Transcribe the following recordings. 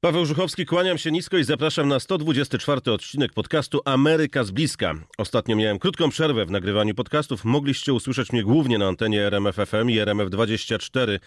Paweł Żuchowski, kłaniam się nisko i zapraszam na 124 odcinek podcastu Ameryka z bliska. Ostatnio miałem krótką przerwę w nagrywaniu podcastów. Mogliście usłyszeć mnie głównie na antenie RMF FM i RMF 24.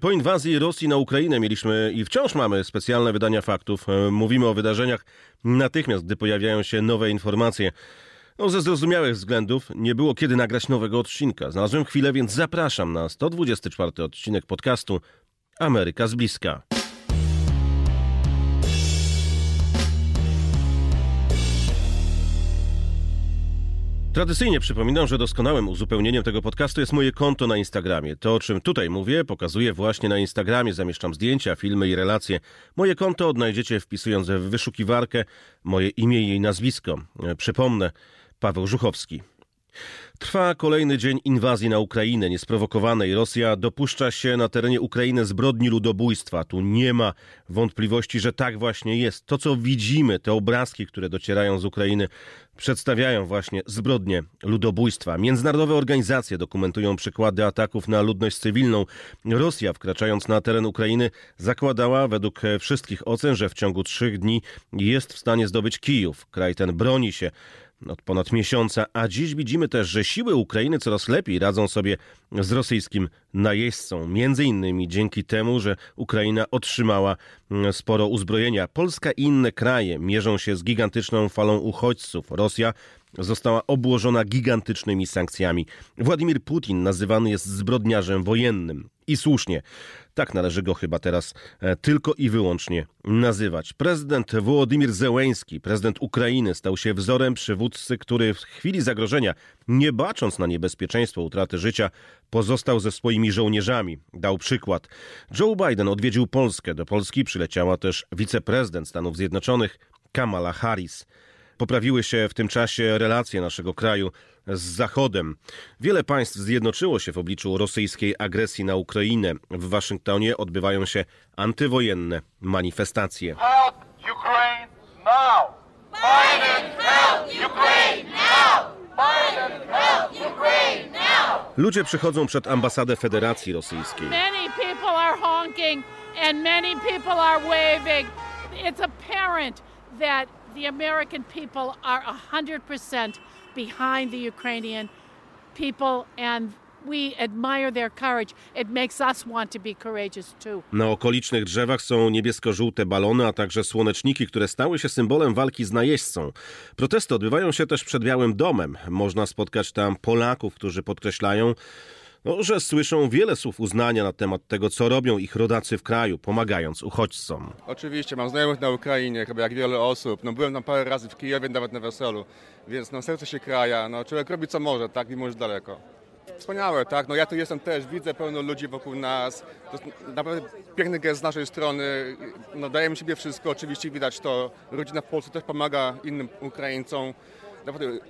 Po inwazji Rosji na Ukrainę mieliśmy i wciąż mamy specjalne wydania faktów. Mówimy o wydarzeniach natychmiast, gdy pojawiają się nowe informacje. No, ze zrozumiałych względów nie było kiedy nagrać nowego odcinka. Znalazłem chwilę, więc zapraszam na 124 odcinek podcastu Ameryka z bliska. Tradycyjnie przypominam, że doskonałym uzupełnieniem tego podcastu jest moje konto na Instagramie. To, o czym tutaj mówię, pokazuję właśnie na Instagramie. Zamieszczam zdjęcia, filmy i relacje. Moje konto odnajdziecie wpisując w wyszukiwarkę moje imię i jej nazwisko. Przypomnę, Paweł Żuchowski. Trwa kolejny dzień inwazji na Ukrainę niesprowokowanej. Rosja dopuszcza się na terenie Ukrainy zbrodni ludobójstwa. Tu nie ma wątpliwości, że tak właśnie jest. To, co widzimy, te obrazki, które docierają z Ukrainy, przedstawiają właśnie zbrodnie ludobójstwa. Międzynarodowe organizacje dokumentują przykłady ataków na ludność cywilną. Rosja, wkraczając na teren Ukrainy, zakładała według wszystkich ocen, że w ciągu 3 dni jest w stanie zdobyć Kijów. Kraj ten broni się od ponad miesiąca, a dziś widzimy też, że siły Ukrainy coraz lepiej radzą sobie z rosyjskim najeźdźcą. Między innymi dzięki temu, że Ukraina otrzymała sporo uzbrojenia. Polska i inne kraje mierzą się z gigantyczną falą uchodźców. Rosja została obłożona gigantycznymi sankcjami. Władimir Putin nazywany jest zbrodniarzem wojennym. I słusznie. Tak należy go chyba teraz tylko i wyłącznie nazywać. Prezydent Władimir Zeleński, prezydent Ukrainy, stał się wzorem przywódcy, który w chwili zagrożenia, nie bacząc na niebezpieczeństwo utraty życia, pozostał ze swoimi żołnierzami. Dał przykład. Joe Biden odwiedził Polskę. Do Polski przyleciała też wiceprezydent Stanów Zjednoczonych Kamala Harris. Poprawiły się w tym czasie relacje naszego kraju z Zachodem. Wiele państw zjednoczyło się w obliczu rosyjskiej agresji na Ukrainę. W Waszyngtonie odbywają się antywojenne manifestacje. Help Ukraine now! Biden, help Ukraine now! Biden, help Ukraine now! Ludzie przychodzą przed ambasadę Federacji Rosyjskiej. Many people are honking and many people are waving. It's apparent that the American people are 100% behind the Ukrainian people and we admire their courage. It makes us want to be courageous too. Na okolicznych drzewach są niebiesko-żółte balony, a także słoneczniki, które stały się symbolem walki z najeźdźcą. Protesty odbywają się też przed Białym Domem. Można spotkać tam Polaków, którzy podkreślają, że słyszą wiele słów uznania na temat tego, co robią ich rodacy w kraju, pomagając uchodźcom. Oczywiście, mam znajomych na Ukrainie, chyba jak wiele osób. Byłem tam parę razy w Kijowie, nawet na weselu, więc serce się kraja. Człowiek robi co może, tak, mimo że daleko. Wspaniałe, tak? Ja tu jestem też, widzę pełno ludzi wokół nas. To naprawdę piękny gest z naszej strony. Dajemy siebie wszystko, oczywiście widać to. Rodzina w Polsce też pomaga innym Ukraińcom.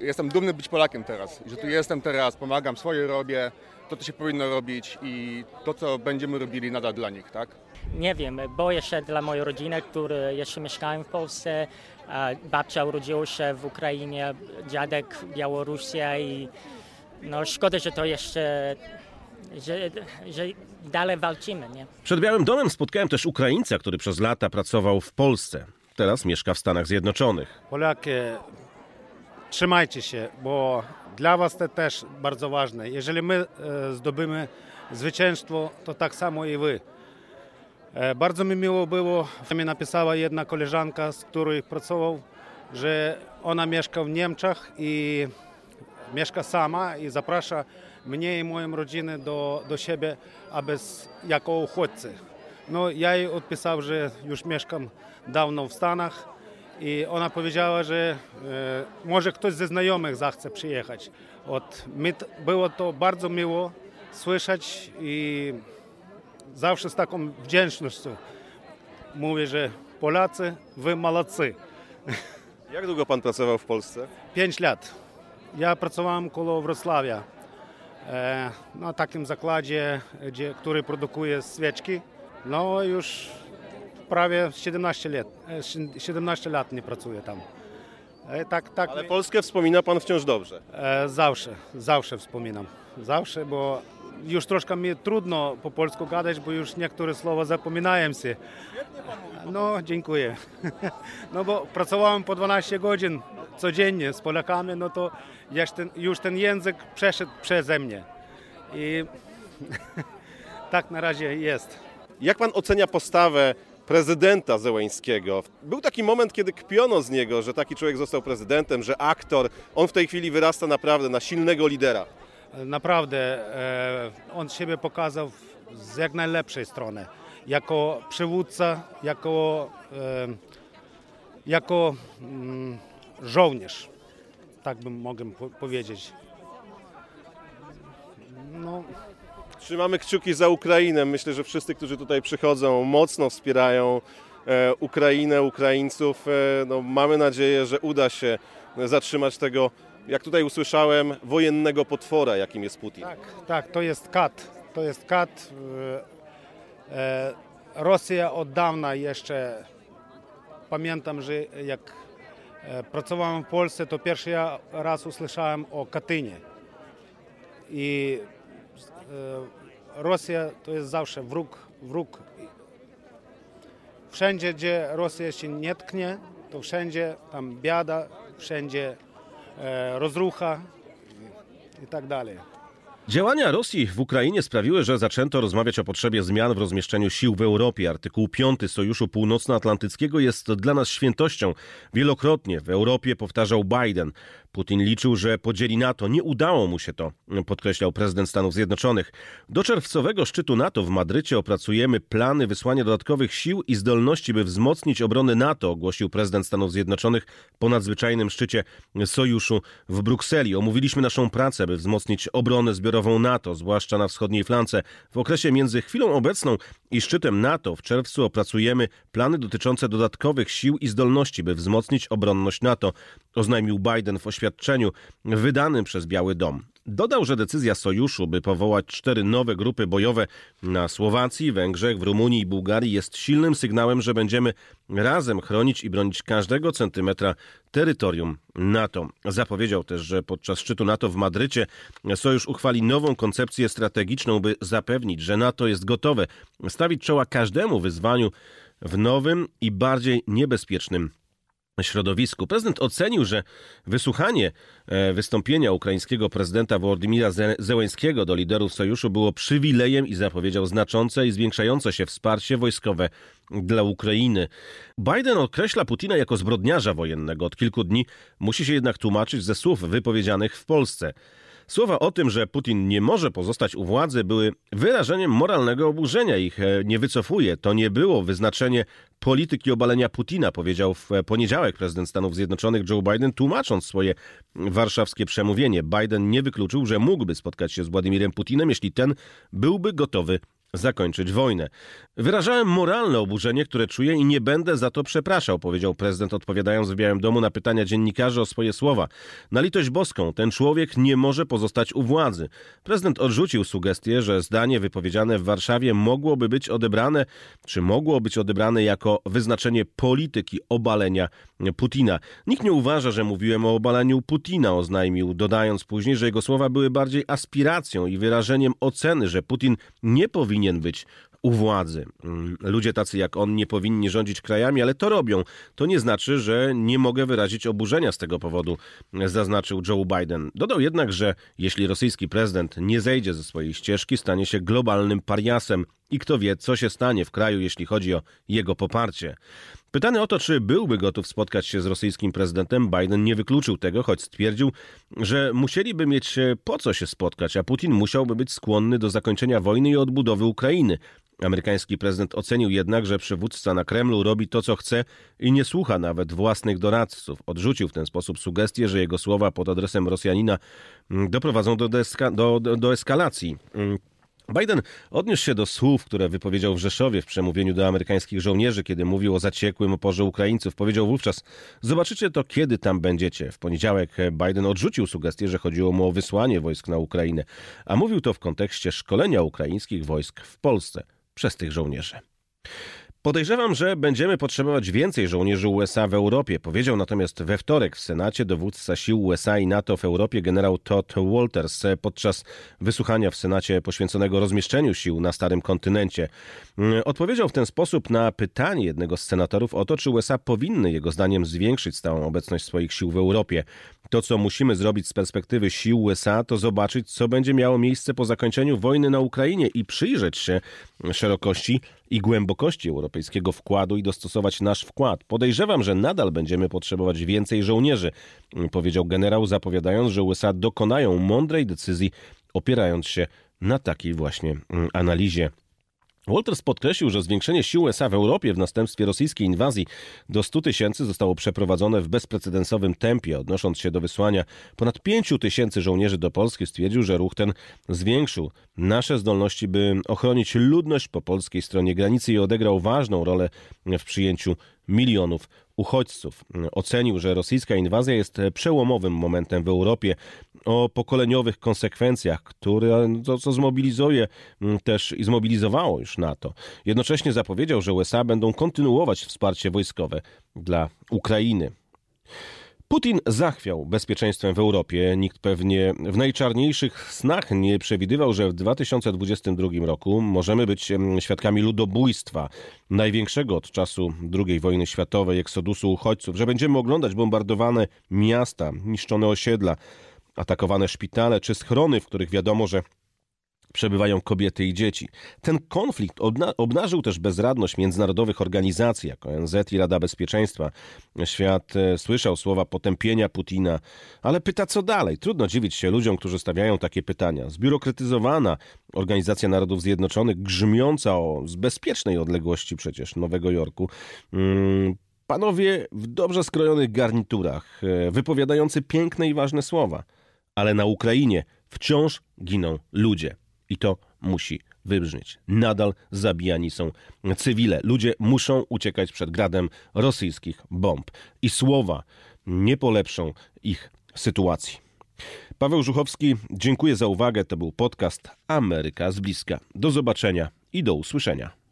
Jestem dumny być Polakiem teraz, że tu jestem teraz, pomagam, swoje robię, to się powinno robić i to, co będziemy robili nadal dla nich, tak? Nie wiem, boję się dla mojej rodziny, które jeszcze mieszkają w Polsce, babcia urodziła się w Ukrainie, dziadek w Białorusi i szkoda, że to jeszcze... Że dalej walczymy, nie? Przed Białym Domem spotkałem też Ukraińca, który przez lata pracował w Polsce. Teraz mieszka w Stanach Zjednoczonych. Polaki... Trzymajcie się, bo dla was to też bardzo ważne. Jeżeli my zdobymy zwycięstwo, to tak samo i wy. Bardzo mi miło było, mi napisała jedna koleżanka, z której pracował, że ona mieszka w Niemczech i mieszka sama i zaprasza mnie i moją rodzinę do siebie, aby jako uchodźcy. Ja jej odpisał, że już mieszkam dawno w Stanach. I ona powiedziała, że może ktoś ze znajomych zechce przyjechać. Było to bardzo miło słyszeć i zawsze z taką wdzięcznością mówię, że Polacy, wy malacy. Jak długo pan pracował w Polsce? 5 lat. Ja pracowałem koło Wrocławia na takim zakładzie, który produkuje świeczki. Już... Prawie 17 lat nie pracuję tam. Tak, ale Polskę wspomina pan wciąż dobrze? Zawsze wspominam. Zawsze, bo już troszkę mi trudno po polsku gadać, bo już niektóre słowa zapominałem się. No, dziękuję. No bo pracowałem po 12 godzin codziennie z Polakami, no to już ten język przeszedł przeze mnie. I tak na razie jest. Jak pan ocenia postawę prezydenta Zeleńskiego? Był taki moment, kiedy kpiono z niego, że taki człowiek został prezydentem, że aktor. On w tej chwili wyrasta naprawdę na silnego lidera. Naprawdę on siebie pokazał z jak najlepszej strony. Jako przywódca, jako żołnierz, tak bym mogłem powiedzieć. No. Trzymamy kciuki za Ukrainę. Myślę, że wszyscy, którzy tutaj przychodzą, mocno wspierają Ukrainę, Ukraińców. No, mamy nadzieję, że uda się zatrzymać tego, jak tutaj usłyszałem, wojennego potwora, jakim jest Putin. Tak, to jest kat. Rosja od dawna jeszcze, pamiętam, że jak pracowałem w Polsce, to pierwszy raz usłyszałem o Katynie. I Rosja to jest zawsze wróg. Wszędzie, gdzie Rosja się nie tknie, to wszędzie tam biada, wszędzie rozrucha i tak dalej. Działania Rosji w Ukrainie sprawiły, że zaczęto rozmawiać o potrzebie zmian w rozmieszczeniu sił w Europie. Artykuł 5 Sojuszu Północnoatlantyckiego jest dla nas świętością. Wielokrotnie w Europie powtarzał Biden. Putin liczył, że podzieli NATO. Nie udało mu się to, podkreślał prezydent Stanów Zjednoczonych. Do czerwcowego szczytu NATO w Madrycie opracujemy plany wysłania dodatkowych sił i zdolności, by wzmocnić obronę NATO, ogłosił prezydent Stanów Zjednoczonych po nadzwyczajnym szczycie Sojuszu w Brukseli. Omówiliśmy naszą pracę, by wzmocnić obronę zbiorową NATO, zwłaszcza na wschodniej flance. W okresie między chwilą obecną i szczytem NATO w czerwcu opracujemy plany dotyczące dodatkowych sił i zdolności, by wzmocnić obronność NATO, oznajmił Biden w oświadczeniu wydanym przez Biały Dom. Dodał, że decyzja sojuszu, by powołać 4 nowe grupy bojowe na Słowacji, Węgrzech, w Rumunii i Bułgarii jest silnym sygnałem, że będziemy razem chronić i bronić każdego centymetra terytorium NATO. Zapowiedział też, że podczas szczytu NATO w Madrycie sojusz uchwali nową koncepcję strategiczną, by zapewnić, że NATO jest gotowe stawić czoła każdemu wyzwaniu w nowym i bardziej niebezpiecznym środowisku. Prezydent ocenił, że wysłuchanie wystąpienia ukraińskiego prezydenta Władimira Zeleńskiego do liderów sojuszu było przywilejem i zapowiedział znaczące i zwiększające się wsparcie wojskowe dla Ukrainy. Biden określa Putina jako zbrodniarza wojennego. Od kilku dni musi się jednak tłumaczyć ze słów wypowiedzianych w Polsce. Słowa o tym, że Putin nie może pozostać u władzy, były wyrażeniem moralnego oburzenia. Ich nie wycofuje. To nie było wyznaczenie polityki obalenia Putina, powiedział w poniedziałek prezydent Stanów Zjednoczonych Joe Biden, tłumacząc swoje warszawskie przemówienie. Biden nie wykluczył, że mógłby spotkać się z Władimirem Putinem, jeśli ten byłby gotowy zakończyć wojnę. Wyrażałem moralne oburzenie, które czuję i nie będę za to przepraszał, powiedział prezydent, odpowiadając w Białym Domu na pytania dziennikarzy o swoje słowa. Na litość boską, ten człowiek nie może pozostać u władzy. Prezydent odrzucił sugestię, że zdanie wypowiedziane w Warszawie mogło być odebrane jako wyznaczenie polityki obalenia Putina. Nikt nie uważa, że mówiłem o obaleniu Putina, oznajmił, dodając później, że jego słowa były bardziej aspiracją i wyrażeniem oceny, że Putin nie powinien być u władzy. Ludzie tacy jak on nie powinni rządzić krajami, ale to robią. To nie znaczy, że nie mogę wyrazić oburzenia z tego powodu, zaznaczył Joe Biden. Dodał jednak, że jeśli rosyjski prezydent nie zejdzie ze swojej ścieżki, stanie się globalnym pariasem i kto wie, co się stanie w kraju, jeśli chodzi o jego poparcie. Pytany o to, czy byłby gotów spotkać się z rosyjskim prezydentem, Biden nie wykluczył tego, choć stwierdził, że musieliby mieć po co się spotkać, a Putin musiałby być skłonny do zakończenia wojny i odbudowy Ukrainy. Amerykański prezydent ocenił jednak, że przywódca na Kremlu robi to, co chce i nie słucha nawet własnych doradców. Odrzucił w ten sposób sugestię, że jego słowa pod adresem Rosjanina doprowadzą do eskalacji. Biden odniósł się do słów, które wypowiedział w Rzeszowie w przemówieniu do amerykańskich żołnierzy, kiedy mówił o zaciekłym oporze Ukraińców. Powiedział wówczas, zobaczycie to, kiedy tam będziecie. W poniedziałek Biden odrzucił sugestię, że chodziło mu o wysłanie wojsk na Ukrainę, a mówił to w kontekście szkolenia ukraińskich wojsk w Polsce przez tych żołnierzy. Podejrzewam, że będziemy potrzebować więcej żołnierzy USA w Europie, powiedział natomiast we wtorek w Senacie dowódca sił USA i NATO w Europie generał Todd Walters podczas wysłuchania w Senacie poświęconego rozmieszczeniu sił na Starym Kontynencie. Odpowiedział w ten sposób na pytanie jednego z senatorów o to, czy USA powinny jego zdaniem zwiększyć stałą obecność swoich sił w Europie. To, co musimy zrobić z perspektywy sił USA, to zobaczyć, co będzie miało miejsce po zakończeniu wojny na Ukrainie i przyjrzeć się szerokości i głębokości europejskiego wkładu i dostosować nasz wkład. Podejrzewam, że nadal będziemy potrzebować więcej żołnierzy, powiedział generał, zapowiadając, że USA dokonają mądrej decyzji, opierając się na takiej właśnie analizie. Walters podkreślił, że zwiększenie sił USA w Europie w następstwie rosyjskiej inwazji do 100 tysięcy zostało przeprowadzone w bezprecedensowym tempie. Odnosząc się do wysłania ponad 5 tysięcy żołnierzy do Polski, stwierdził, że ruch ten zwiększył nasze zdolności, by ochronić ludność po polskiej stronie granicy i odegrał ważną rolę w przyjęciu milionów uchodźców. Ocenił, że rosyjska inwazja jest przełomowym momentem w Europie o pokoleniowych konsekwencjach, które co zmobilizuje też i zmobilizowało już NATO. Jednocześnie zapowiedział, że USA będą kontynuować wsparcie wojskowe dla Ukrainy. Putin zachwiał bezpieczeństwem w Europie. Nikt pewnie w najczarniejszych snach nie przewidywał, że w 2022 roku możemy być świadkami ludobójstwa, największego od czasu II wojny światowej eksodusu uchodźców, że będziemy oglądać bombardowane miasta, niszczone osiedla, atakowane szpitale czy schrony, w których wiadomo, że przebywają kobiety i dzieci. Ten konflikt obnażył też bezradność międzynarodowych organizacji jak ONZ i Rada Bezpieczeństwa. Świat słyszał słowa potępienia Putina, ale pyta co dalej. Trudno dziwić się ludziom, którzy stawiają takie pytania. Zbiurokratyzowana Organizacja Narodów Zjednoczonych, grzmiąca z bezpiecznej odległości przecież Nowego Jorku, panowie w dobrze skrojonych garniturach, wypowiadający piękne i ważne słowa. Ale na Ukrainie wciąż giną ludzie. I to musi wybrzmieć. Nadal zabijani są cywile. Ludzie muszą uciekać przed gradem rosyjskich bomb. I słowa nie polepszą ich sytuacji. Paweł Żuchowski, dziękuję za uwagę. To był podcast Ameryka z bliska. Do zobaczenia i do usłyszenia.